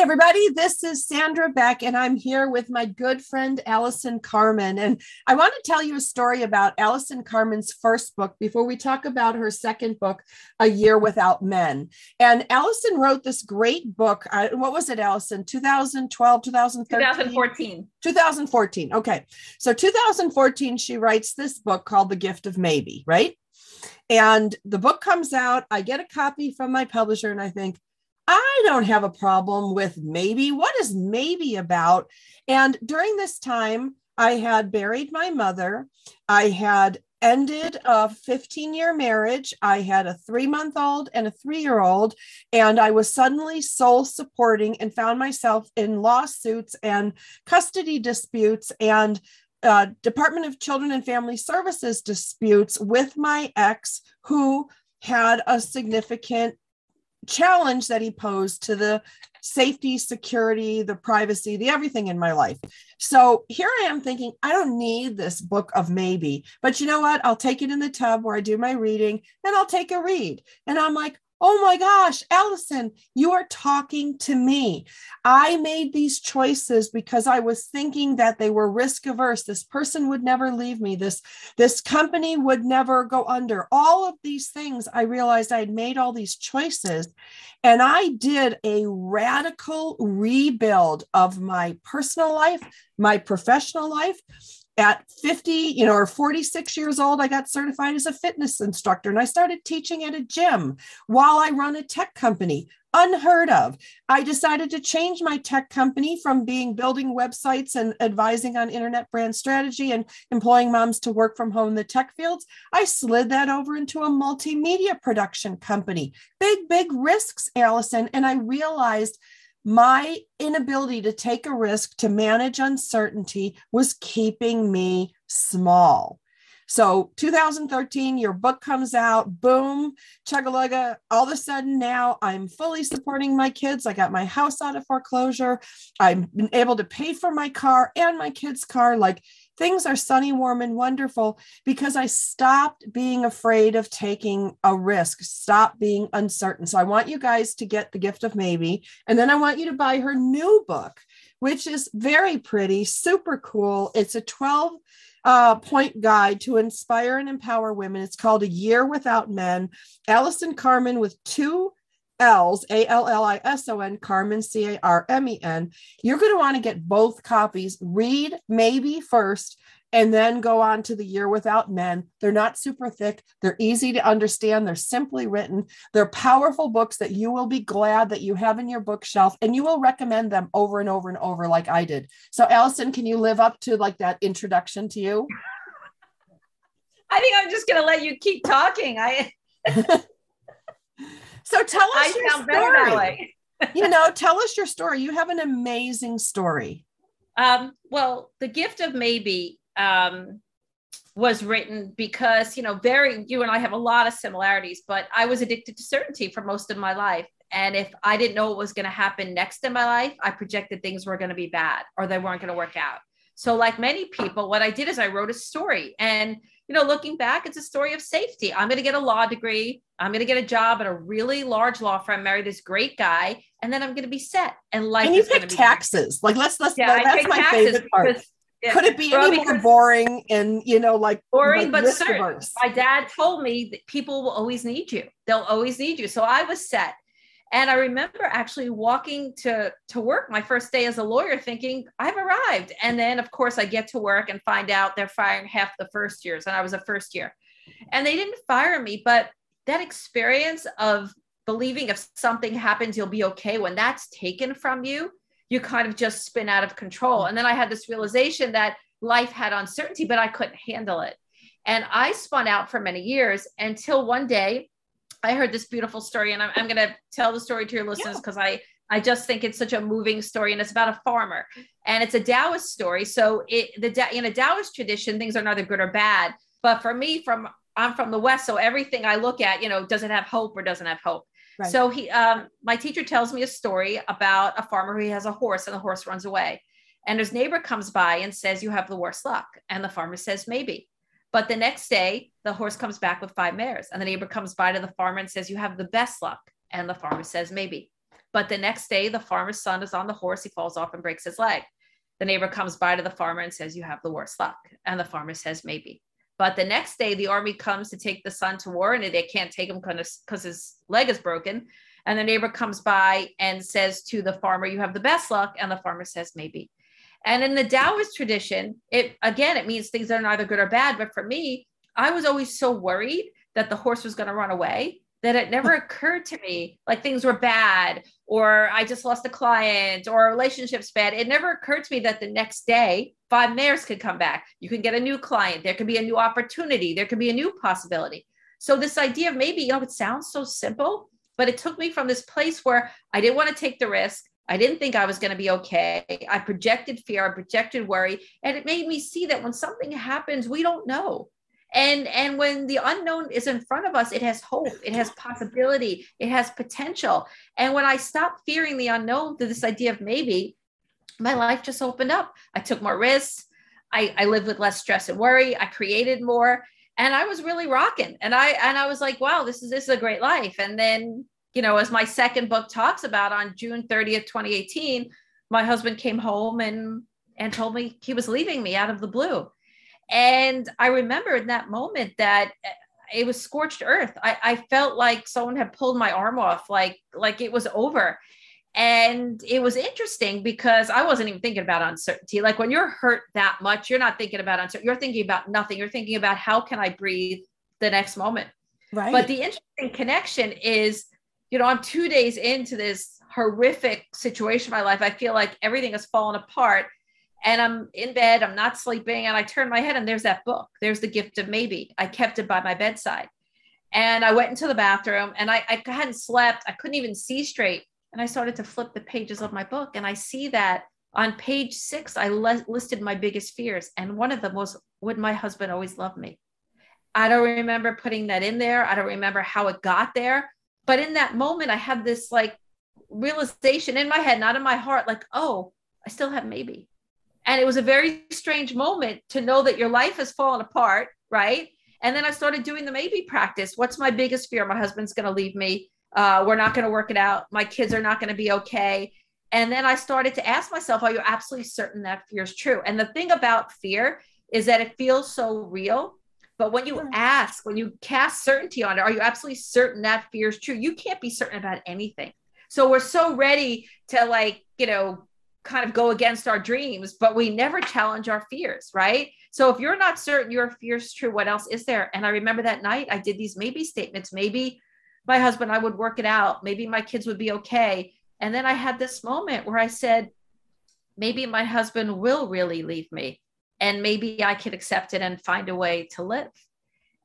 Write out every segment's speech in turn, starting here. Everybody, this is Sandra Beck, and I'm here with my good friend Allison Carmen. And I want to tell you a story about Allison Carmen's first book before we talk about her second book, A Year Without Men. And Allison wrote this great book. What was it, Allison? 2012, 2013? 2014. 2014. Okay. So 2014, she writes this book called The Gift of Maybe, right? And the book comes out. I get a copy from my publisher, and I think, I don't have a problem with maybe. What is maybe about? And during this time, I had buried my mother. I had ended a 15-year marriage. I had a 3-month-old and a 3-year-old, and I was suddenly sole supporting and found myself in lawsuits and custody disputes and Department of Children and Family Services disputes with my ex, who had a significant challenge that he posed to the safety, security, the privacy, the everything in my life. So here I am thinking, I don't need this book of maybe, but you know what? I'll take it in the tub where I do my reading and I'll take a read. And I'm like, oh my gosh, Allison, you are talking to me. I made these choices because I was thinking that they were risk averse. This person would never leave me. This company would never go under. All of these things, I realized I had made all these choices, and I did a radical rebuild of my personal life, my professional life. At 50, or 46 years old, I got certified as a fitness instructor, and I started teaching at a gym while I run a tech company. Unheard of. I decided to change my tech company from building websites and advising on internet brand strategy and employing moms to work from home in the tech fields. I slid that over into a multimedia production company. Big, big risks, Allison. And I realized my inability to take a risk, to manage uncertainty, was keeping me small. So 2013, your book comes out, boom, chugga-lugga. All of a sudden now I'm fully supporting my kids. I got my house out of foreclosure. I'm able to pay for my car and my kids' car. Like, things are sunny, warm, and wonderful because I stopped being afraid of taking a risk, stopped being uncertain. So I want you guys to get The Gift of Maybe, and then I want you to buy her new book, which is very pretty, super cool. It's a 12-point guide to inspire and empower women. It's called A Year Without Men. Allison Carmen with 2 L's, A-L-L-I-S-O-N, Carmen, C-A-R-M-E-N. You're going to want to get both copies. Read maybe first, and then go on to The Year Without Men. They're not super thick. They're easy to understand. They're simply written. They're powerful books that you will be glad that you have in your bookshelf, and you will recommend them over and over and over like I did. So Allison, can you live up to like that introduction to you? I think I'm just going to let you keep talking. So tell us your story. Tell us your story. You have an amazing story. Well, The Gift of Maybe was written because, you and I have a lot of similarities, but I was addicted to certainty for most of my life. And if I didn't know what was going to happen next in my life, I projected things were going to be bad or they weren't going to work out. So like many people, what I did is I wrote a story, and looking back, it's a story of safety. I'm going to get a law degree. I'm going to get a job at a really large law firm, marry this great guy, and then I'm going to be set. And life is going to be taxes. Like, that's my favorite part. Could it be any more boring and, boring, but certain. My dad told me that people will always need you. They'll always need you. So I was set. And I remember actually walking to work my first day as a lawyer thinking I've arrived. And then of course I get to work and find out they're firing half the first years. And I was a first year and they didn't fire me. But that experience of believing if something happens, you'll be okay. When that's taken from you, you kind of just spin out of control. And then I had this realization that life had uncertainty, but I couldn't handle it. And I spun out for many years until one day I heard this beautiful story, and I'm going to tell the story to your listeners because I just think it's such a moving story, and it's about a farmer, and it's a Taoist story. So in a Taoist tradition, things are neither good or bad. But for me, I'm from the West, so everything I look at, does it have hope or doesn't have hope? Right. So my teacher tells me a story about a farmer who has a horse, and the horse runs away, and his neighbor comes by and says, "You have the worst luck." And the farmer says, "Maybe." But the next day, the horse comes back with 5 mares, and the neighbor comes by to the farmer and says, "You have the best luck." And the farmer says, "Maybe." But the next day, the farmer's son is on the horse. He falls off and breaks his leg. The neighbor comes by to the farmer and says, "You have the worst luck." And the farmer says, "Maybe." But the next day, the army comes to take the son to war, and they can't take him because his leg is broken. And the neighbor comes by and says to the farmer, "You have the best luck." And the farmer says, "Maybe." And in the Taoist tradition, it means things are neither good or bad. But for me, I was always so worried that the horse was going to run away that it never occurred to me like things were bad, or I just lost a client, or a relationship's bad. It never occurred to me that the next day 5 mares could come back. You can get a new client. There could be a new opportunity. There could be a new possibility. So this idea of maybe, it sounds so simple, but it took me from this place where I didn't want to take the risk. I didn't think I was going to be okay. I projected fear. I projected worry. And it made me see that when something happens, we don't know. And when the unknown is in front of us, it has hope, it has possibility, it has potential. And when I stopped fearing the unknown through this idea of maybe, my life just opened up. I took more risks. I lived with less stress and worry. I created more, and I was really rocking. And I was like, wow, this is a great life. And then, as my second book talks about, on June 30th, 2018, my husband came home and told me he was leaving me out of the blue. And I remember in that moment that it was scorched earth. I felt like someone had pulled my arm off, like it was over. And it was interesting because I wasn't even thinking about uncertainty. Like when you're hurt that much, you're not thinking about uncertainty. You're thinking about nothing. You're thinking about how can I breathe the next moment. Right. But the interesting connection is, I'm 2 days into this horrific situation in my life. I feel like everything has fallen apart. And I'm in bed, I'm not sleeping. And I turn my head and there's that book. There's The Gift of Maybe. I kept it by my bedside. And I went into the bathroom, and I hadn't slept. I couldn't even see straight. And I started to flip the pages of my book. And I see that on page 6, I listed my biggest fears. And one of them was, would my husband always love me? I don't remember putting that in there. I don't remember how it got there. But in that moment, I had this realization in my head, not in my heart, oh, I still have maybe. And it was a very strange moment to know that your life has fallen apart, right? And then I started doing the maybe practice. What's my biggest fear? My husband's going to leave me. We're not going to work it out. My kids are not going to be okay. And then I started to ask myself, are you absolutely certain that fear is true? And the thing about fear is that it feels so real. But when you ask, when you cast certainty on it, are you absolutely certain that fear is true? You can't be certain about anything. So we're so ready to kind of go against our dreams, but we never challenge our fears, right? So if you're not certain your fear's true, what else is there? And I remember that night I did these maybe statements. Maybe my husband, I would work it out. Maybe my kids would be okay. And then I had this moment where I said, maybe my husband will really leave me, and maybe I could accept it and find a way to live.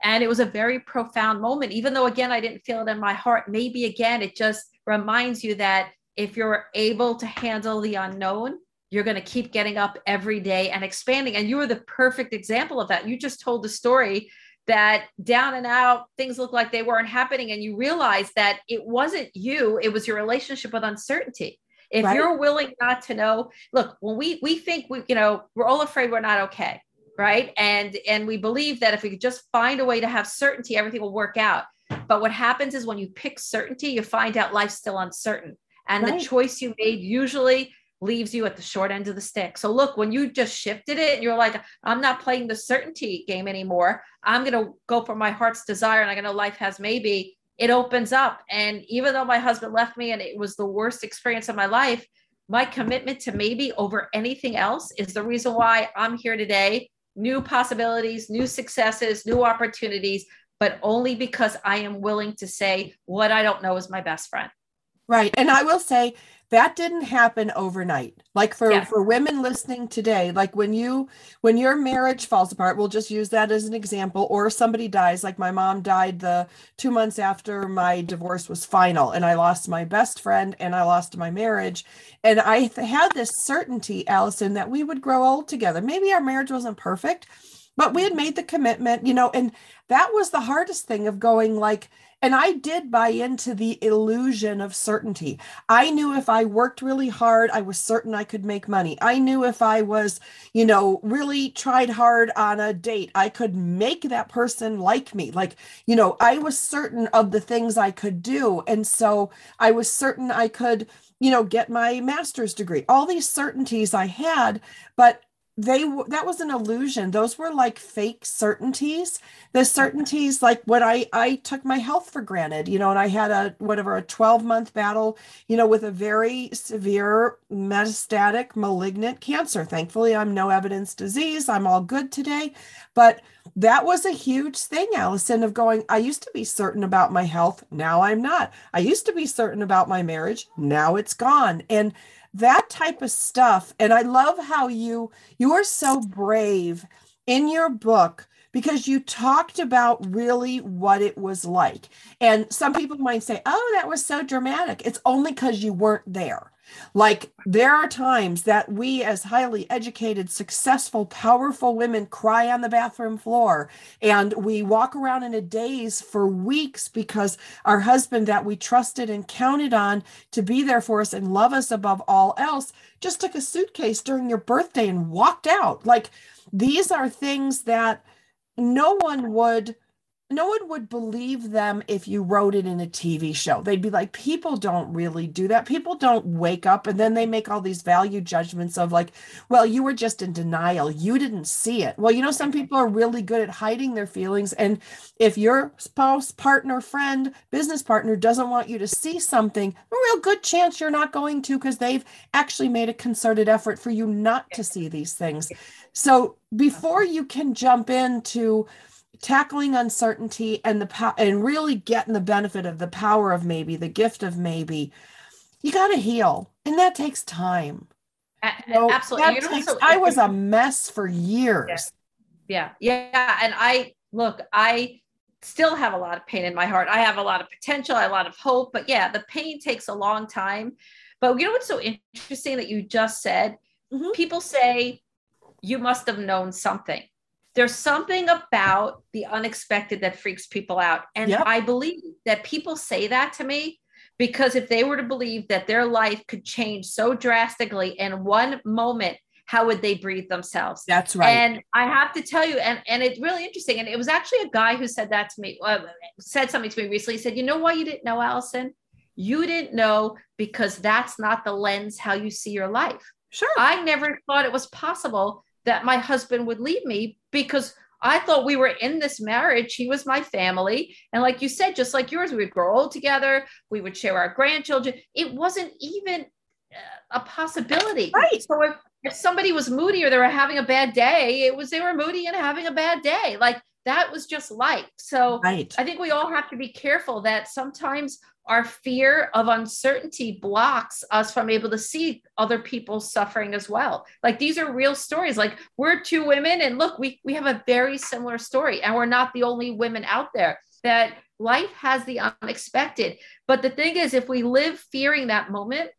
And it was a very profound moment, even though, again, I didn't feel it in my heart. Maybe, again, it just reminds you that if you're able to handle the unknown, you're going to keep getting up every day and expanding. And you were the perfect example of that. You just told the story that down and out, things looked like they weren't happening. And you realized that it wasn't you, it was your relationship with uncertainty. If right. you're willing not to know, look, when we think we're all afraid we're not okay, right? And we believe that if we could just find a way to have certainty, everything will work out. But what happens is when you pick certainty, you find out life's still uncertain. And right. the choice you made usually leaves you at the short end of the stick. So look, when you just shifted it and you're like, I'm not playing the certainty game anymore. I'm going to go for my heart's desire. And I know life has maybe, it opens up. And even though my husband left me and it was the worst experience of my life, my commitment to maybe over anything else is the reason why I'm here today. New possibilities, new successes, new opportunities, but only because I am willing to say what I don't know is my best friend. Right. And I will say That didn't happen overnight. Like for women listening today, like when your marriage falls apart, we'll just use that as an example, or somebody dies, like my mom died the 2 months after my divorce was final, and I lost my best friend and I lost my marriage. And I had this certainty, Allison, that we would grow old together. Maybe our marriage wasn't perfect, but we had made the commitment, you know, and that was the hardest thing of going like, and I did buy into the illusion of certainty. I knew if I worked really hard, I was certain I could make money. I knew if I was, you know, really tried hard on a date, I could make that person like me. Like, you know, I was certain of the things I could do. And so I was certain I could, you know, get my master's degree, all these certainties I had, but that was an illusion. Those were like fake certainties. The certainties, like when I took my health for granted, you know, and I had a 12-month battle, you know, with a very severe metastatic malignant cancer. Thankfully, I'm no evidence disease. I'm all good today. But that was a huge thing, Allison, of going, I used to be certain about my health. Now I'm not. I used to be certain about my marriage. Now it's gone. And that type of stuff. And I love how you are so brave in your book, because you talked about really what it was like. And some people might say, oh, that was so dramatic. It's only because you weren't there. Like there are times that we as highly educated, successful, powerful women cry on the bathroom floor, and we walk around in a daze for weeks because our husband that we trusted and counted on to be there for us and love us above all else just took a suitcase during your birthday and walked out. Like these are things that no one would believe them if you wrote it in a TV show. They'd be like, people don't really do that. People don't wake up. And then they make all these value judgments of like, well, you were just in denial. You didn't see it. Well, you know, some people are really good at hiding their feelings. And if your spouse, partner, friend, business partner doesn't want you to see something, a real good chance you're not going to, because they've actually made a concerted effort for you not to see these things. So before you can jump into tackling uncertainty and and really getting the benefit of the power of maybe, the gift of maybe, you got to heal, and that takes time. Absolutely. I was a mess for years. Yeah. And I still have a lot of pain in my heart. I have a lot of potential, a lot of hope, but yeah, the pain takes a long time. But you know what's so interesting that you just said? Mm-hmm. People say you must have known something. There's something about the unexpected that freaks people out. And yep. I believe that people say that to me because if they were to believe that their life could change so drastically in one moment, how would they breathe themselves? That's right. And I have to tell you, and it's really interesting. And it was actually a guy who said that to me, said something to me recently. He said, you know why you didn't know, Allison? You didn't know because that's not the lens how you see your life. Sure. I never thought it was possible that my husband would leave me, because I thought we were in this marriage. He was my family. And like you said, just like yours, we would grow old together. We would share our grandchildren. It wasn't even a possibility. Right. So if somebody was moody or they were having a bad day, they were moody and having a bad day. Like that was just life. So right. I think we all have to be careful that sometimes our fear of uncertainty blocks us from able to see other people's suffering as well. Like these are real stories. Like we're two women and look, we have a very similar story, and we're not the only women out there that life has the unexpected. But the thing is, if we live fearing that moment,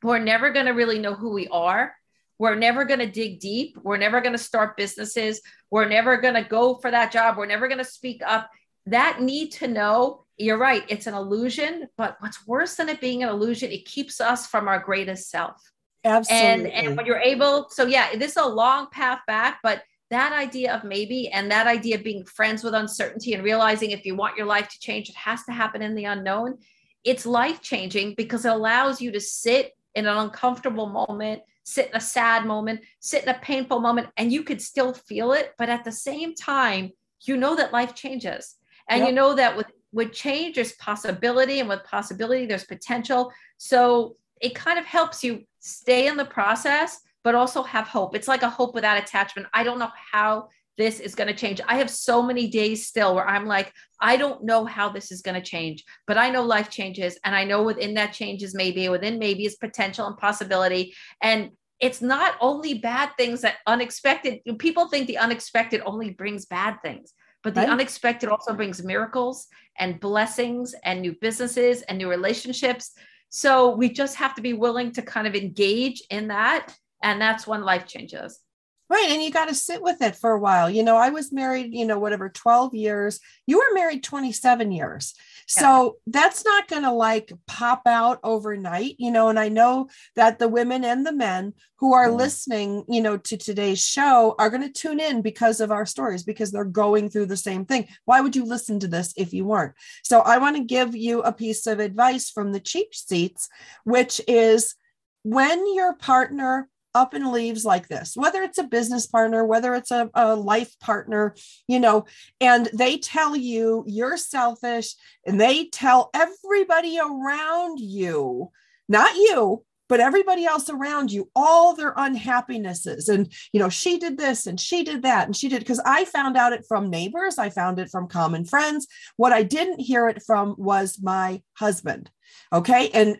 we're never going to really know who we are. We're never going to dig deep. We're never going to start businesses. We're never going to go for that job. We're never going to speak up. That need to know, you're right, it's an illusion, but what's worse than it being an illusion, it keeps us from our greatest self. Absolutely. And when you're able, so yeah, this is a long path back, but that idea of maybe, and that idea of being friends with uncertainty and realizing if you want your life to change, it has to happen in the unknown. It's life-changing because it allows you to sit in an uncomfortable moment, sit in a sad moment, sit in a painful moment, and you could still feel it. But at the same time, you know that life changes. And yep. You know that with change, there's possibility, and with possibility, there's potential. So it kind of helps you stay in the process, but also have hope. It's like a hope without attachment. I don't know how this is going to change. I have so many days still where I'm like, I don't know how this is going to change, but I know life changes. And I know within that changes, maybe within maybe is potential and possibility. And it's not only bad things that unexpected, people think the unexpected only brings bad things, but the unexpected also brings miracles and blessings and new businesses and new relationships. So we just have to be willing to kind of engage in that. And that's when life changes. Right. And you got to sit with it for a while. You know, I was married, you know, whatever, 12 years, you were married 27 years. So that's not going to like pop out overnight, you know, and I know that the women and the men who are listening, you know, to today's show are going to tune in because of our stories, because they're going through the same thing. Why would you listen to this if you weren't? So I want to give you a piece of advice from the cheap seats, which is when your partner up and leaves like this, whether it's a business partner, whether it's a life partner, you know, and they tell you you're selfish and they tell everybody around you, not you, but everybody else around you, all their unhappinesses. And, you know, she did this and she did that and she did, because I found out it from neighbors. I found it from common friends. What I didn't hear it from was my husband. Okay. And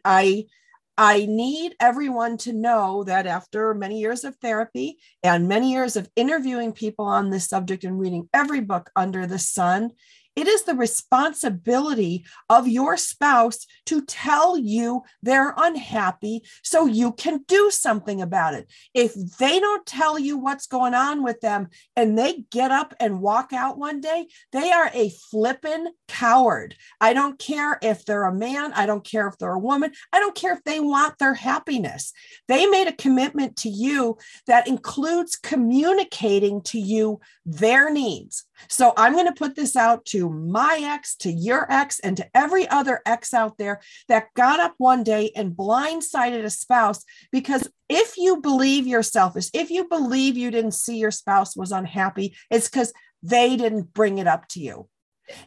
I need everyone to know that after many years of therapy and many years of interviewing people on this subject and reading every book under the sun, it is the responsibility of your spouse to tell you they're unhappy so you can do something about it. If they don't tell you what's going on with them and they get up and walk out one day, they are a flippin' coward. I don't care if they're a man. I don't care if they're a woman. I don't care if they want their happiness. They made a commitment to you that includes communicating to you their needs. So I'm going to put this out to my ex, to your ex, and to every other ex out there that got up one day and blindsided a spouse, because if you believe you're selfish, if you believe you didn't see your spouse was unhappy, it's because they didn't bring it up to you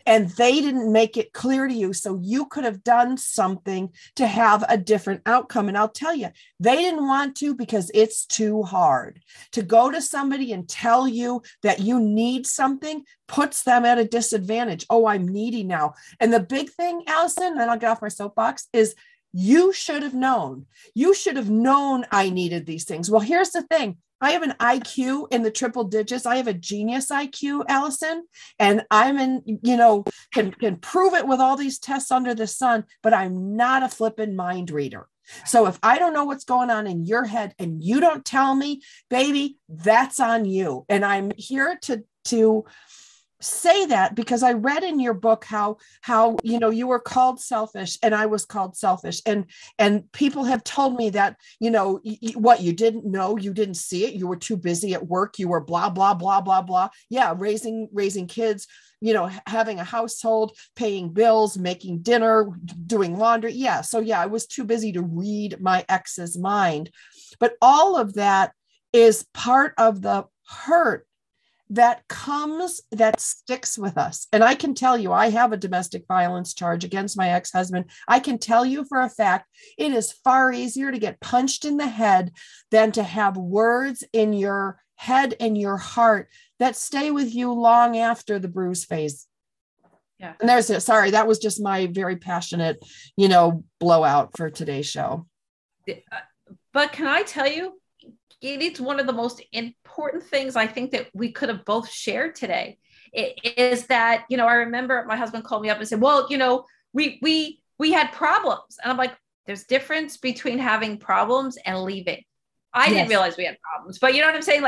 and they didn't make it clear to you. So you could have done something to have a different outcome. And I'll tell you, they didn't want to, because it's too hard to go to somebody and tell you that you need something. Puts them at a disadvantage. Oh, I'm needy now. And the big thing, Allison, and I'll get off my soapbox, is you should have known. You should have known I needed these things. Well, here's the thing. I have an IQ in the triple digits. I have a genius IQ, Allison, and I'm in, you know, can prove it with all these tests under the sun, but I'm not a flippin' mind reader. So if I don't know what's going on in your head and you don't tell me, baby, that's on you. And I'm here to say that because I read in your book how, you know, you were called selfish and I was called selfish, and people have told me that, you know, what you didn't know, you didn't see it. You were too busy at work. You were blah, blah, blah, blah, blah. Yeah. Raising kids, you know, having a household, paying bills, making dinner, doing laundry. Yeah. So yeah, I was too busy to read my ex's mind, but all of that is part of the hurt that sticks with us. And I can tell you, I have a domestic violence charge against my ex-husband. I can tell you for a fact, it is far easier to get punched in the head than to have words in your head and your heart that stay with you long after the bruise phase. Yeah. And there's it. Sorry, that was just my very passionate, you know, blowout for today's show. But can I tell you, it's one of the most important things I think that we could have both shared today. It is that, you know, I remember my husband called me up and said, well, you know, we had problems. And I'm like, there's difference between having problems and leaving. I didn't realize we had problems, but you know what I'm saying?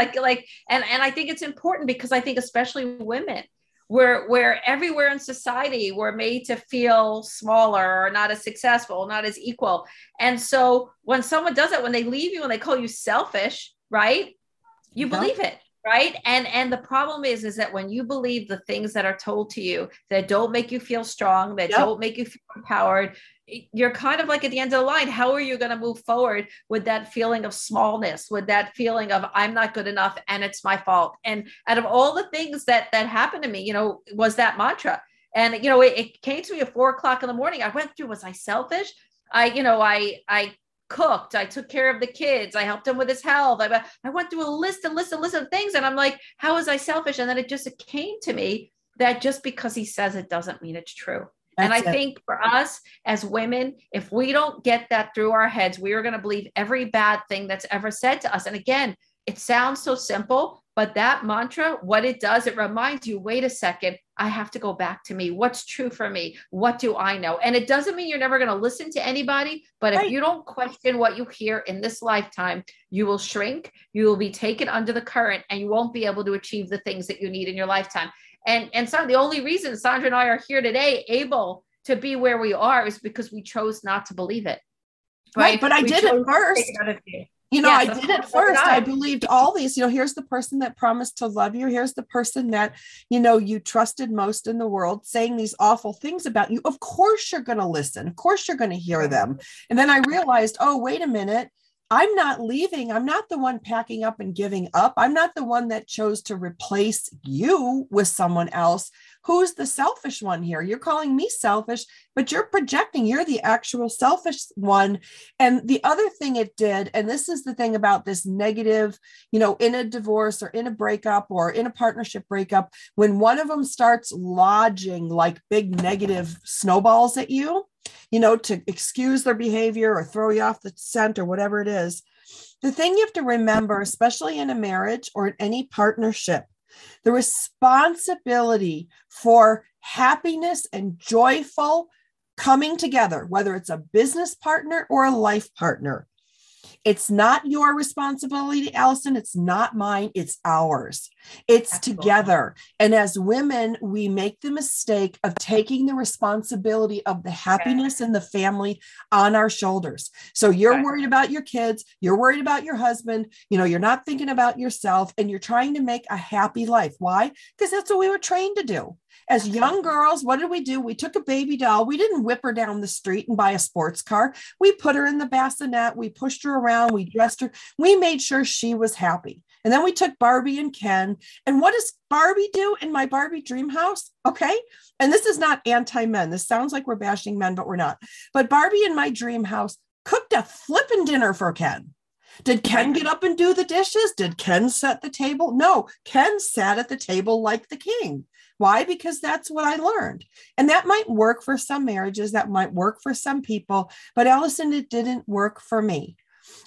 And I think it's important because I think especially women, we're everywhere in society, we're made to feel smaller or not as successful, not as equal. And so when someone does that, when they leave you and they call you selfish, right? You believe it, right? And the problem is that when you believe the things that are told to you that don't make you feel strong, that don't make you feel empowered, you're kind of like at the end of the line. How are you going to move forward with that feeling of smallness, with that feeling of I'm not good enough and it's my fault? And out of all the things that happened to me, you know, was that mantra. And, you know, it came to me at 4:00 in the morning. I went through, was I selfish? I, you know, I cooked. I took care of the kids. I helped him with his health. I went through a list and list and list of things. And I'm like, how was I selfish? And then it came to me that just because he says it doesn't mean it's true. Think for us as women, if we don't get that through our heads, we are going to believe every bad thing that's ever said to us. And again, it sounds so simple, but that mantra, what it does, it reminds you, wait a second, I have to go back to me. What's true for me? What do I know? And it doesn't mean you're never going to listen to anybody, but if you don't question what you hear in this lifetime, you will shrink, you will be taken under the current, and you won't be able to achieve the things that you need in your lifetime. And so the only reason Sandra and I are here today, able to be where we are, is because we chose not to believe it. Right. But I did it first. I did it first. I believed all these, here's the person that promised to love you. Here's the person that, you trusted most in the world saying these awful things about you. Of course you're going to listen. Of course you're going to hear them. And then I realized, oh, wait a minute. I'm not leaving. I'm not the one packing up and giving up. I'm not the one that chose to replace you with someone else. Who's the selfish one here? You're calling me selfish, but you're projecting. You're the actual selfish one. And the other thing it did, and this is the thing about this negative, in a divorce or in a breakup or in a partnership breakup, when one of them starts lodging like big negative snowballs at you, to excuse their behavior or throw you off the scent or whatever it is. The thing you have to remember, especially in a marriage or in any partnership, the responsibility for happiness and joyful coming together, whether it's a business partner or a life partner, it's not your responsibility, Allison. It's not mine. It's ours. It's Absolutely. Together. And as women, we make the mistake of taking the responsibility of the happiness in the family on our shoulders. So you're worried about your kids. You're worried about your husband. You're not thinking about yourself, and you're trying to make a happy life. Why? Because that's what we were trained to do. As young girls, what did we do? We took a baby doll. We didn't whip her down the street and buy a sports car. We put her in the bassinet. We pushed her around. We dressed her. We made sure she was happy. And then we took Barbie and Ken. And what does Barbie do in my Barbie dream house? Okay. And this is not anti-men. This sounds like we're bashing men, but we're not. But Barbie in my dream house cooked a flippin' dinner for Ken. Did Ken get up and do the dishes? Did Ken set the table? No, Ken sat at the table like the king. Why? Because that's what I learned. And that might work for some marriages. That might work for some people. But Allison, it didn't work for me.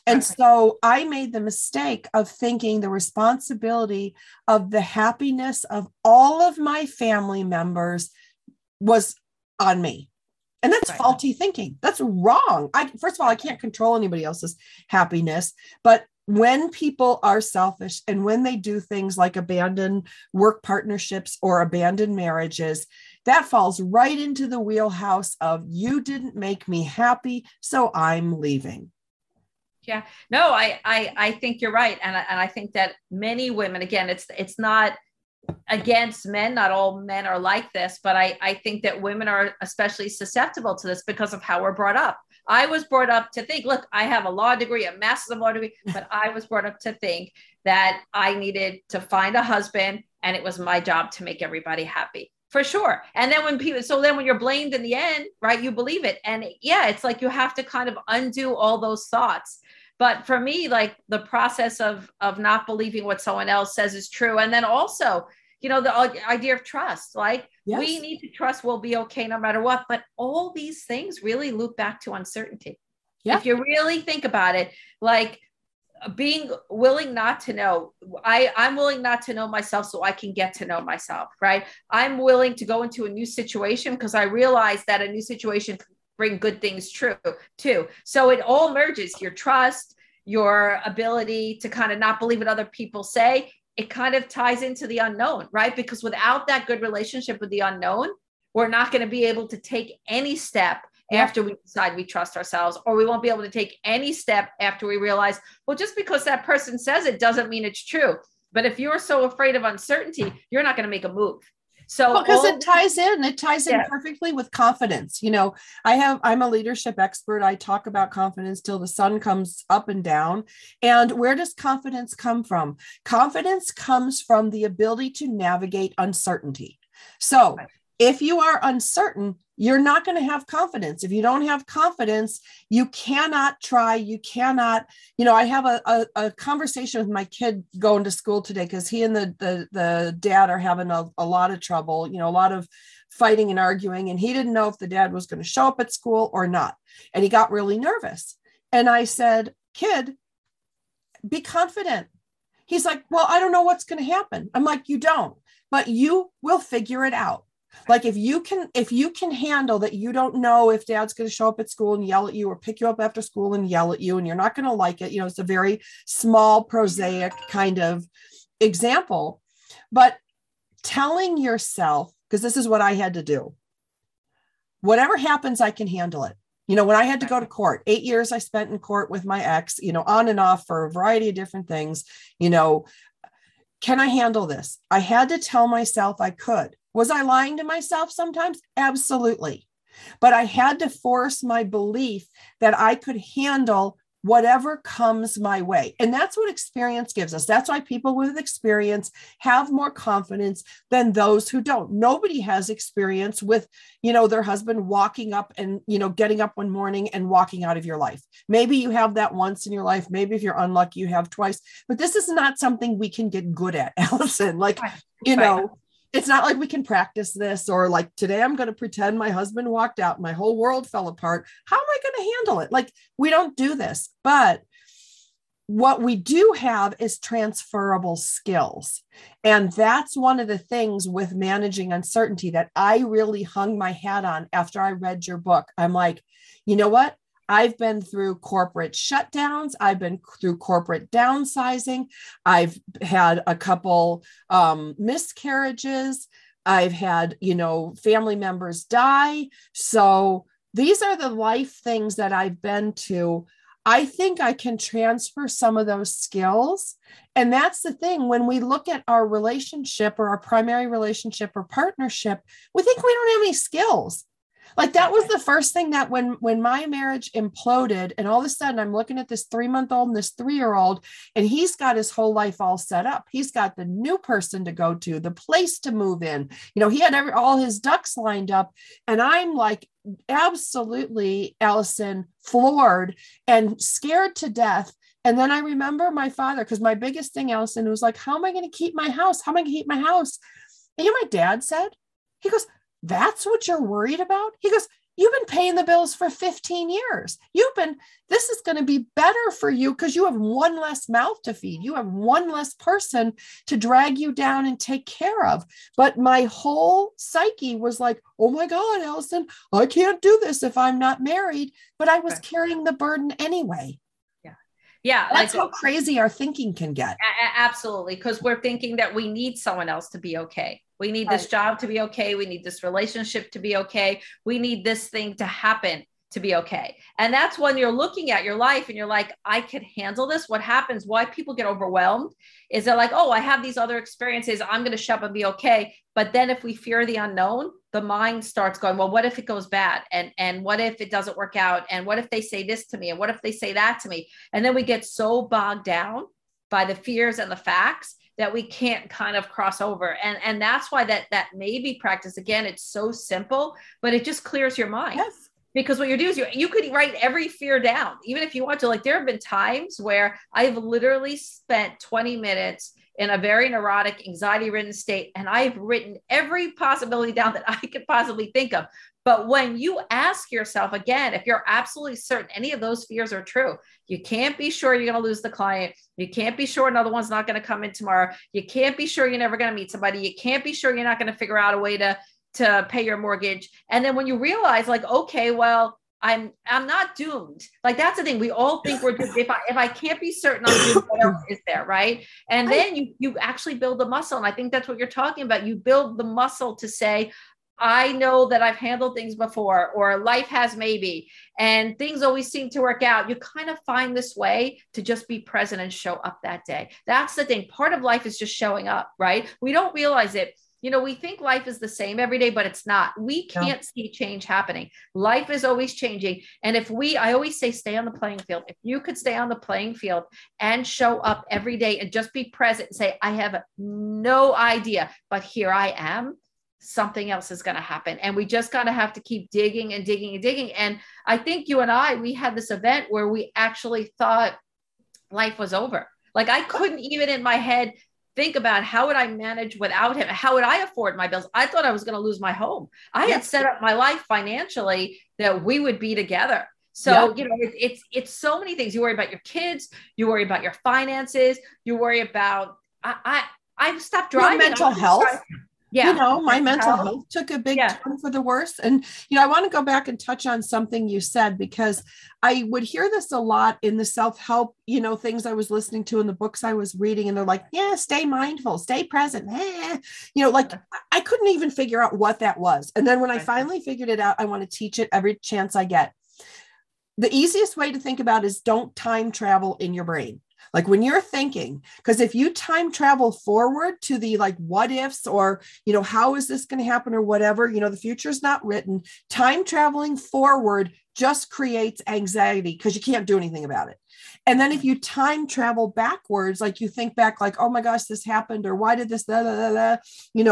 And so I made the mistake of thinking the responsibility of the happiness of all of my family members was on me. And that's faulty thinking. That's wrong. First of all, I can't control anybody else's happiness. But when people are selfish and when they do things like abandon work partnerships or abandon marriages, that falls right into the wheelhouse of you didn't make me happy, so I'm leaving. Yeah, no, I think you're right. And I think that many women, again, it's not against men. Not all men are like this, but I think that women are especially susceptible to this because of how we're brought up. I was brought up to think, look, I have a law degree, a master's of law degree, but I was brought up to think that I needed to find a husband and it was my job to make everybody happy. For sure. And then when you're blamed in the end, right, you believe it. And yeah, it's like you have to kind of undo all those thoughts. But for me, like the process of not believing what someone else says is true. And then also, the idea of trust, like we need to trust we'll be okay no matter what. But all these things really loop back to uncertainty. Yeah. If you really think about it, like being willing not to know. I'm willing not to know myself so I can get to know myself, right? I'm willing to go into a new situation because I realize that a new situation can bring good things true too. So it all merges: your trust, your ability to kind of not believe what other people say. It kind of ties into the unknown, right? Because without that good relationship with the unknown, we're not going to be able to take any step after we decide we trust ourselves, or we won't be able to take any step after we realize, well, just because that person says it doesn't mean it's true. But if you're so afraid of uncertainty, you're not going to make a move. So because it ties in perfectly with confidence. I'm a leadership expert. I talk about confidence till the sun comes up and down. And where does confidence come from? Confidence comes from the ability to navigate uncertainty. So If you are uncertain, you're not going to have confidence. If you don't have confidence, you cannot try. You cannot, you know, I have a conversation with my kid going to school today because he and the dad are having a lot of trouble, you know, a lot of fighting and arguing. And he didn't know if the dad was going to show up at school or not. And he got really nervous. And I said, kid, be confident. He's like, well, I don't know what's going to happen. I'm like, you don't, but you will figure it out. Like if you can handle that, you don't know if dad's going to show up at school and yell at you or pick you up after school and yell at you, and you're not going to like it. You know, it's a very small, prosaic kind of example, but telling yourself, because this is what I had to do. Whatever happens, I can handle it. You know, when I had to go to court, 8 years I spent in court with my ex, you know, on and off for a variety of different things, you know, can I handle this? I had to tell myself I could. Was I lying to myself sometimes? Absolutely. But I had to force my belief that I could handle whatever comes my way. And that's what experience gives us. That's why people with experience have more confidence than those who don't. Nobody has experience with, you know, their husband walking up and, you know, getting up one morning and walking out of your life. Maybe you have that once in your life. Maybe if you're unlucky, you have twice, but this is not something we can get good at, Allison. Like, you know, it's not like we can practice this or like today I'm going to pretend my husband walked out, my whole world fell apart. How am I going to handle it? Like we don't do this, but what we do have is transferable skills. And that's one of the things with managing uncertainty that I really hung my hat on after I read your book. I'm like, you know what? I've been through corporate shutdowns. I've been through corporate downsizing. I've had a couple miscarriages. I've had, you know, family members die. So these are the life things that I've been to. I think I can transfer some of those skills. And that's the thing. When we look at our relationship or our primary relationship or partnership, we think we don't have any skills. Like that was the first thing that when my marriage imploded and all of a sudden I'm looking at this 3-month-old and this 3-year-old and he's got his whole life all set up. He's got the new person to go to, the place to move in. You know, he had all his ducks lined up and I'm like, absolutely, Allison, floored and scared to death. And then I remember my father, because my biggest thing, Allison, was like, how am I going to keep my house? How am I going to keep my house? And you know, my dad said, he goes, that's what you're worried about? He goes, you've been paying the bills for 15 years. This is going to be better for you because you have one less mouth to feed. You have one less person to drag you down and take care of. But my whole psyche was like, oh my God, Allison, I can't do this if I'm not married. But I was carrying the burden anyway. Yeah. That's how crazy our thinking can get. Absolutely. Because we're thinking that we need someone else to be okay. We need this job to be okay. We need this relationship to be okay. We need this thing to happen to be okay. And that's when you're looking at your life and you're like, I could handle this. What happens? Why people get overwhelmed is they're like, oh, I have these other experiences. I'm going to shut up and be okay. But then if we fear the unknown, the mind starts going, well, what if it goes bad? And what if it doesn't work out? And what if they say this to me? And what if they say that to me? And then we get so bogged down by the fears and the facts that we can't kind of cross over. And that's why that maybe practice, again, it's so simple, but it just clears your mind. Yes. Because what you do is you could write every fear down, even if you want to. Like there have been times where I've literally spent 20 minutes in a very neurotic, anxiety-ridden state. And I've written every possibility down that I could possibly think of. But when you ask yourself again, if you're absolutely certain any of those fears are true, you can't be sure you're going to lose the client. You can't be sure another one's not going to come in tomorrow. You can't be sure you're never going to meet somebody. You can't be sure you're not going to figure out a way to pay your mortgage. And then when you realize like, okay, well, I'm not doomed. Like that's the thing. We all think we're doomed. If I can't be certain, I'm doomed, what else is there, right? And then you actually build the muscle. And I think that's what you're talking about. You build the muscle to say, I know that I've handled things before, or life has maybe, and things always seem to work out. You kind of find this way to just be present and show up that day. That's the thing. Part of life is just showing up, right? We don't realize it. You know, we think life is the same every day, but it's not. We can't see change happening. Life is always changing. And I always say, stay on the playing field. If you could stay on the playing field and show up every day and just be present and say, I have no idea, but here I am. something else is going to happen. And we just got to have to keep digging and digging and digging. And I think you and I, we had this event where we actually thought life was over. Like I couldn't even in my head think about how would I manage without him? How would I afford my bills? I thought I was going to lose my home. I had set up my life financially that we would be together. So, you know, it's so many things. You worry about your kids, you worry about your finances, you worry about, I've stopped driving. Your mental health. Yeah. You know, my mental health took a big turn for the worse. And, you know, I want to go back and touch on something you said, because I would hear this a lot in the self-help, you know, things I was listening to in the books I was reading. And they're like, yeah, stay mindful, stay present. You know, like I couldn't even figure out what that was. And then when I finally figured it out, I want to teach it every chance I get. The easiest way to think about is don't time travel in your brain. Like when you're thinking, because if you time travel forward to the like what ifs or, you know, how is this going to happen or whatever, you know, the future's not written. Time traveling forward just creates anxiety because you can't do anything about it. And then if you time travel backwards, like you think back like, oh my gosh, this happened, or why did this, da, da, da, da. You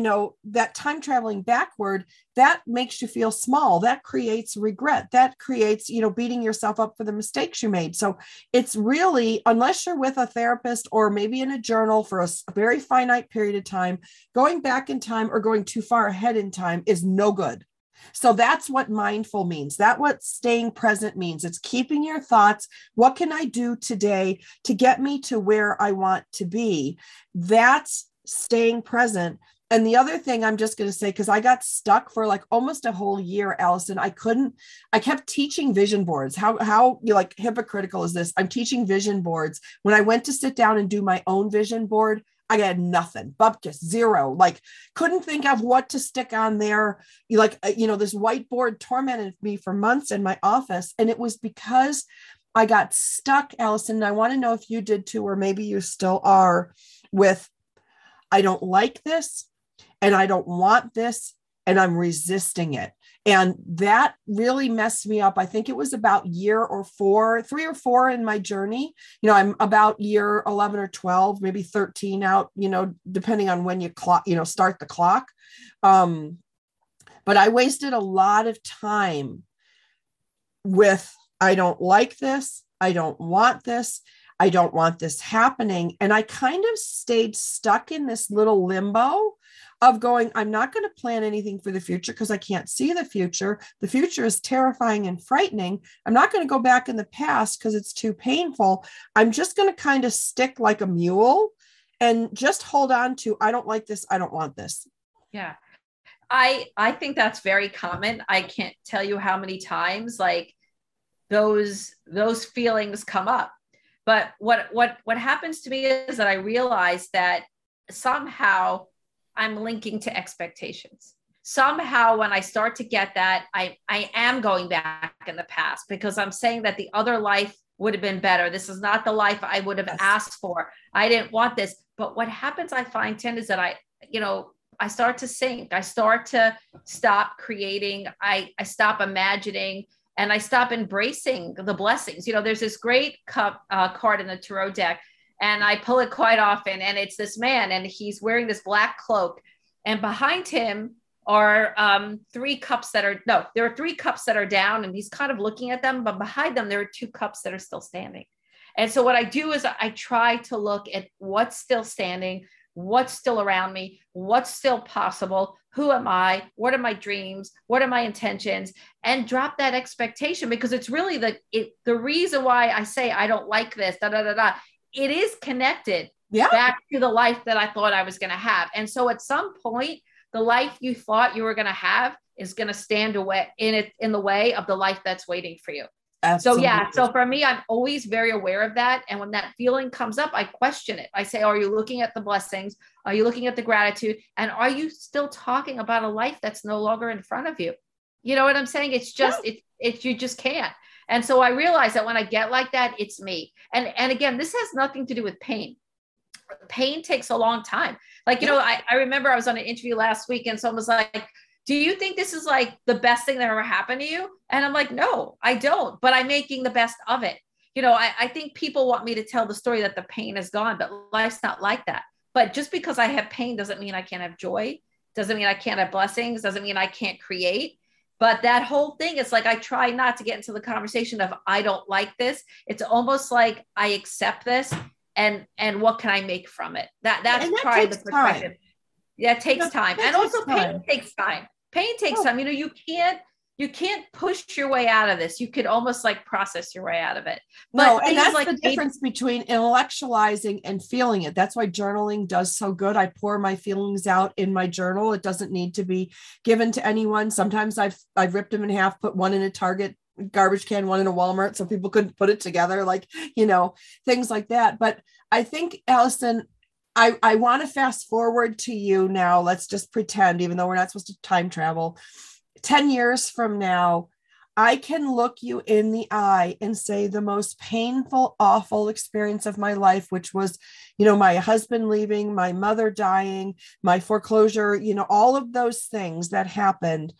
know, that time traveling backward, that makes you feel small. That creates regret. That creates, you know, beating yourself up for the mistakes you made. So it's really, unless you're with a therapist or maybe in a journal for a very finite period of time, going back in time or going too far ahead in time is no good. So that's what mindful means. That's what staying present means. It's keeping your thoughts. What can I do today to get me to where I want to be? That's staying present. And the other thing I'm just going to say, because I got stuck for like almost a whole year, Allison, I kept teaching vision boards. How you like hypocritical is this? I'm teaching vision boards. When I went to sit down and do my own vision board, I got nothing, bupkis, zero, like couldn't think of what to stick on there. Like, you know, this whiteboard tormented me for months in my office. And it was because I got stuck, Allison. And I want to know if you did too, or maybe you still are with, I don't like this and I don't want this and I'm resisting it. And that really messed me up. I think it was about three or four in my journey. You know, I'm about year 11 or 12, maybe 13 out, you know, depending on when you clock, you know, start the clock. But I wasted a lot of time with, I don't like this. I don't want this. I don't want this happening. And I kind of stayed stuck in this little limbo of going, I'm not going to plan anything for the future because I can't see the future. The future is terrifying and frightening. I'm not going to go back in the past because it's too painful. I'm just going to kind of stick like a mule and just hold on to, I don't like this. I don't want this. Yeah. I think that's very common. I can't tell you how many times like those feelings come up. But what happens to me is that I realize that somehow I'm linking to expectations. Somehow when I start to get that, I am going back in the past because I'm saying that the other life would have been better. This is not the life I would have asked for. I didn't want this. But what happens, I find, Tim, is that I start to sink. I start to stop creating. I stop imagining and I stop embracing the blessings. You know, there's this great card in the tarot deck, and I pull it quite often, and it's this man, and he's wearing this black cloak, and behind him are three cups that are down, and he's kind of looking at them, but behind them, there are two cups that are still standing. And so what I do is I try to look at what's still standing, what's still around me, what's still possible, who am I, what are my dreams, what are my intentions, and drop that expectation, because it's really the reason why I say I don't like this, It is connected back to the life that I thought I was going to have. And so at some point, the life you thought you were going to have is going to stand away in the way of the life that's waiting for you. Absolutely. So for me, I'm always very aware of that. And when that feeling comes up, I question it. I say, are you looking at the blessings? Are you looking at the gratitude? And are you still talking about a life that's no longer in front of you? You know what I'm saying? It's just, you just can't. And so I realized that when I get like that, it's me. And again, this has nothing to do with pain. Pain takes a long time. Like, you know, I remember I was on an interview last week and someone was like, do you think this is like the best thing that ever happened to you? And I'm like, no, I don't, but I'm making the best of it. You know, I think people want me to tell the story that the pain is gone, but life's not like that. But just because I have pain doesn't mean I can't have joy. Doesn't mean I can't have blessings. Doesn't mean I can't create. But that whole thing is like, I try not to get into the conversation of, I don't like this. It's almost like I accept this and what can I make from it? That's trying the perspective. Yeah, it takes time. And also pain takes time. Pain takes time. You know, you can't push your way out of this. You could almost like process your way out of it. No, and that's the difference between intellectualizing and feeling it. That's why journaling does so good. I pour my feelings out in my journal. It doesn't need to be given to anyone. Sometimes I've ripped them in half, put one in a Target garbage can, one in a Walmart, so people couldn't put it together, like, you know, things like that. But I think, Allison, I want to fast forward to you now. Let's just pretend, even though we're not supposed to time travel, 10 years from now, I can look you in the eye and say the most painful, awful experience of my life, which was, you know, my husband leaving, my mother dying, my foreclosure, you know, all of those things that happened.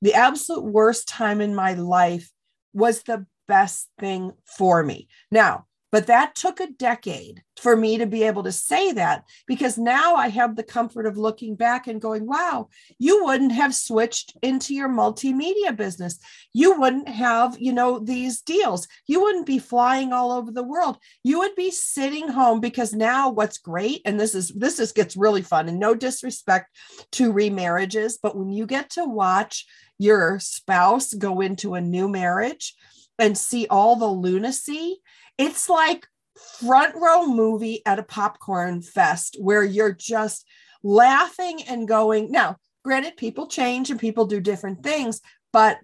The absolute worst time in my life was the best thing for me. Now, but that took a decade for me to be able to say that, because now I have the comfort of looking back and going, wow, you wouldn't have switched into your multimedia business. You wouldn't have, you know, these deals. You wouldn't be flying all over the world. You would be sitting home, because now what's great, and this gets really fun, and no disrespect to remarriages, but when you get to watch your spouse go into a new marriage and see all the lunacy, it's like front row movie at a popcorn fest where you're just laughing and going. Now, granted, people change and people do different things, but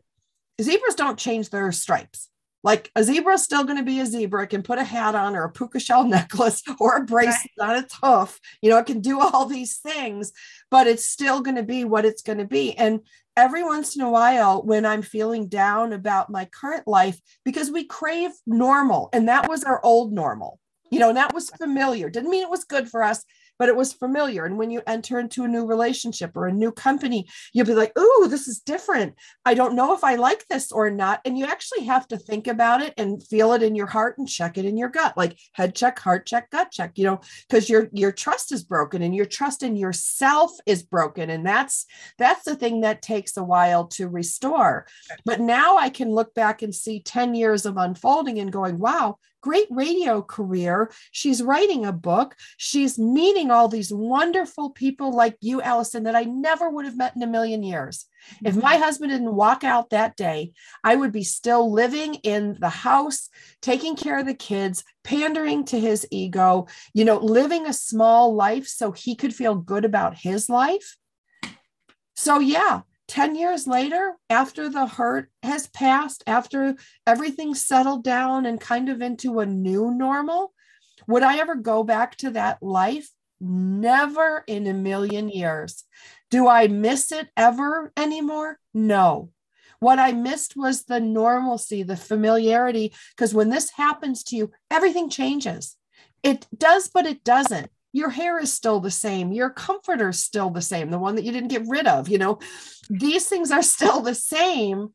zebras don't change their stripes. Like, a zebra is still going to be a zebra. It can put a hat on or a puka shell necklace or a bracelet on its hoof. You know, it can do all these things, but it's still going to be what it's going to be. And every once in a while, when I'm feeling down about my current life, because we crave normal, and that was our old normal, you know, and that was familiar. Didn't mean it was good for us, but it was familiar. And when you enter into a new relationship or a new company, you'll be like, ooh, this is different. I don't know if I like this or not. And you actually have to think about it and feel it in your heart and check it in your gut, like head check, heart check, gut check, you know, because your trust is broken, and your trust in yourself is broken. And that's the thing that takes a while to restore. But now I can look back and see 10 years of unfolding and going, wow, great radio career. She's writing a book. She's meeting all these wonderful people like you, Allison, that I never would have met in a million years. Mm-hmm. If my husband didn't walk out that day, I would be still living in the house, taking care of the kids, pandering to his ego, you know, living a small life so he could feel good about his life. So yeah, 10 years later, after the hurt has passed, after everything's settled down and kind of into a new normal, would I ever go back to that life? Never in a million years. Do I miss it ever anymore? No. What I missed was the normalcy, the familiarity, because when this happens to you, everything changes. It does, but it doesn't. Your hair is still the same. Your comforter is still the same. The one that you didn't get rid of, you know, these things are still the same,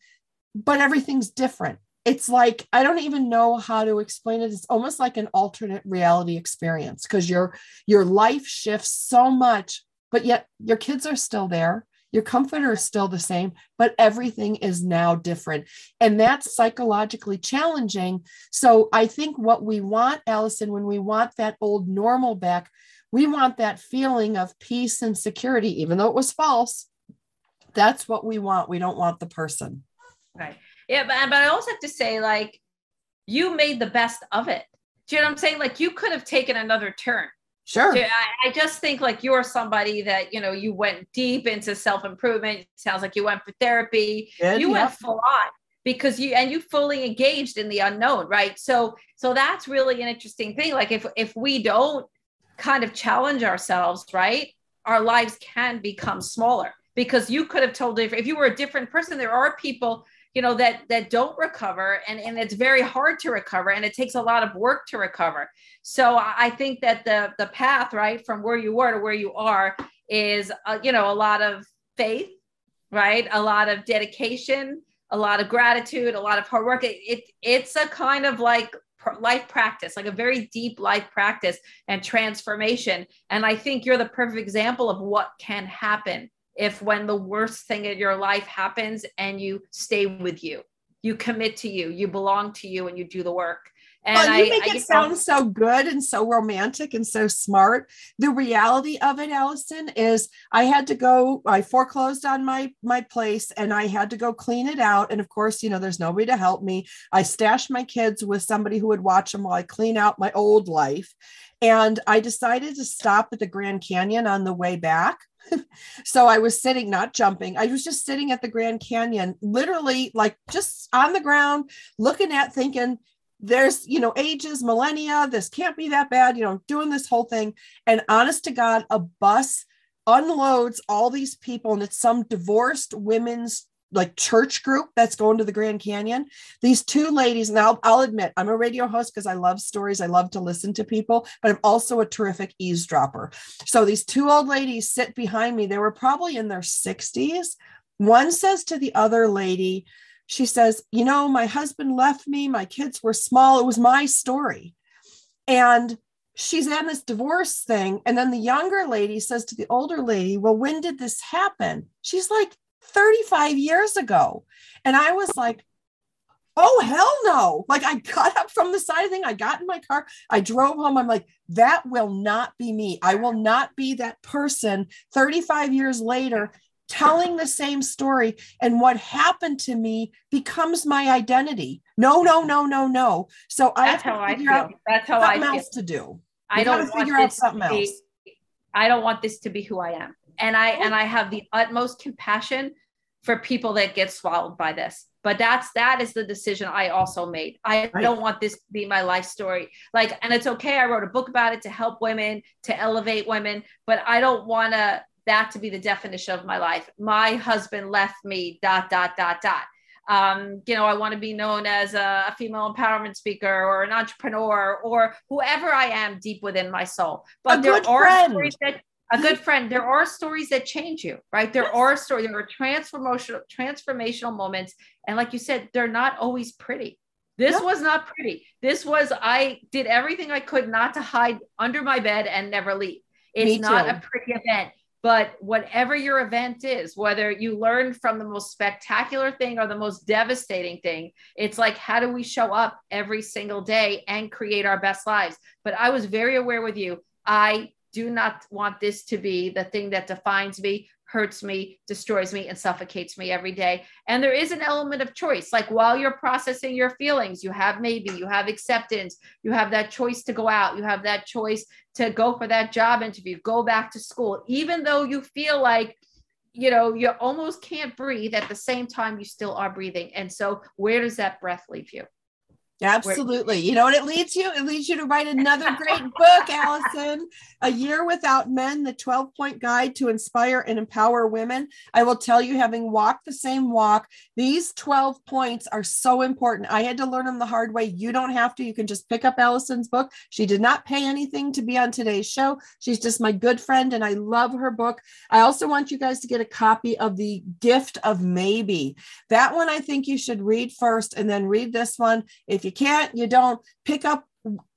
but everything's different. It's like, I don't even know how to explain it. It's almost like an alternate reality experience, because your life shifts so much, but yet your kids are still there. Your comforter is still the same, but everything is now different. And that's psychologically challenging. So I think what we want, Allison, when we want that old normal back, we want that feeling of peace and security, even though it was false. That's what we want. We don't want the person. Right. Yeah. But I also have to say, like, you made the best of it. Do you know what I'm saying? Like, you could have taken another turn. Sure. So I just think, like, you're somebody that, you know, you went deep into self-improvement. It sounds like you went for therapy. Good, you went full on, because you fully engaged in the unknown. Right. So that's really an interesting thing. Like, if we don't kind of challenge ourselves, right, our lives can become smaller, because you could have told if you were a different person. There are people, you know, that don't recover, and it's very hard to recover, and it takes a lot of work to recover. So I think that the path, right, from where you were to where you are is, you know, a lot of faith, right? A lot of dedication, a lot of gratitude, a lot of hard work. It's a kind of like life practice, like a very deep life practice and transformation. And I think you're the perfect example of what can happen if when the worst thing in your life happens and you stay with you, you commit to you, you belong to you, and you do the work. And you make it sound so good and so romantic and so smart. The reality of it, Allison, is I had to go, I foreclosed on my place and I had to go clean it out. And of course, you know, there's nobody to help me. I stashed my kids with somebody who would watch them while I clean out my old life. And I decided to stop at the Grand Canyon on the way back. So I was sitting, not jumping. I was just sitting at the Grand Canyon, literally like just on the ground, looking at, thinking, there's, you know, ages, millennia, this can't be that bad, you know, doing this whole thing. And honest to God, a bus unloads all these people. And it's some divorced women's like church group that's going to the Grand Canyon. These two ladies, and I'll admit, I'm a radio host because I love stories. I love to listen to people, but I'm also a terrific eavesdropper. So these two old ladies sit behind me. They were probably in their 60s. One says to the other lady, she says, you know, my husband left me, my kids were small. It was my story. And she's in this divorce thing. And then the younger lady says to the older lady, well, when did this happen? She's like 35 years ago. And I was like, oh, hell no. Like I got up from the side of the thing. I got in my car. I drove home. I'm like, that will not be me. I will not be that person 35 years later telling the same story, and what happened to me becomes my identity. No. So I have to figure out something else to do. I don't want this to be who I am. And I have the utmost compassion for people that get swallowed by this. But that is the decision I also made. I don't want this to be my life story. Like, and it's okay. I wrote a book about it to help women, to elevate women, but I don't want to that to be the definition of my life. My husband left me, ... You know, I want to be known as a female empowerment speaker or an entrepreneur or whoever I am deep within my soul. But there are stories that change you, right? There are transformational moments. And like you said, they're not always pretty. This was not pretty. I did everything I could not to hide under my bed and never leave. It's not a pretty event. But whatever your event is, whether you learn from the most spectacular thing or the most devastating thing, it's like, how do we show up every single day and create our best lives? But I was very aware with you. I do not want this to be the thing that defines me, hurts me, destroys me, and suffocates me every day. And there is an element of choice. Like while you're processing your feelings, you have maybe, you have acceptance, you have that choice to go out, you have that choice to go for that job interview, go back to school, even though you feel like, you know, you almost can't breathe at the same time, you still are breathing. And so where does that breath leave you? Absolutely. You know what it leads you? It leads you to write another great book, Allison, A Year Without Men, the 12-point guide to inspire and empower women. I will tell you, having walked the same walk, these 12 points are so important. I had to learn them the hard way. You don't have to. You can just pick up Allison's book. She did not pay anything to be on today's show. She's just my good friend, and I love her book. I also want you guys to get a copy of The Gift of Maybe. That one I think you should read first and then read this one. If you can't, you don't, pick up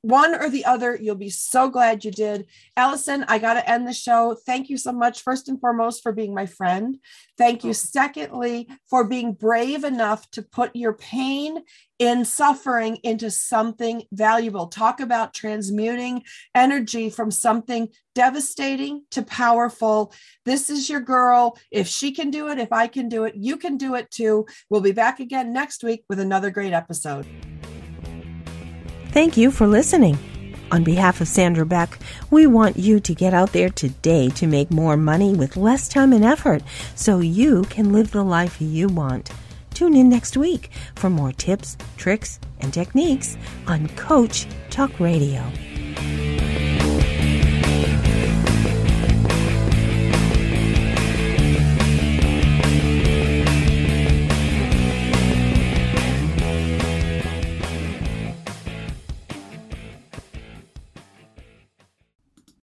one or the other. You'll be so glad you did. Allison, I got to end the show. Thank you so much, first and foremost, for being my friend. Thank you. Secondly, for being brave enough to put your pain and suffering into something valuable. Talk about transmuting energy from something devastating to powerful. This is your girl. If she can do it, if I can do it, you can do it too. We'll be back again next week with another great episode. Thank you for listening. On behalf of Sandra Beck, we want you to get out there today to make more money with less time and effort so you can live the life you want. Tune in next week for more tips, tricks, and techniques on Coach Talk Radio.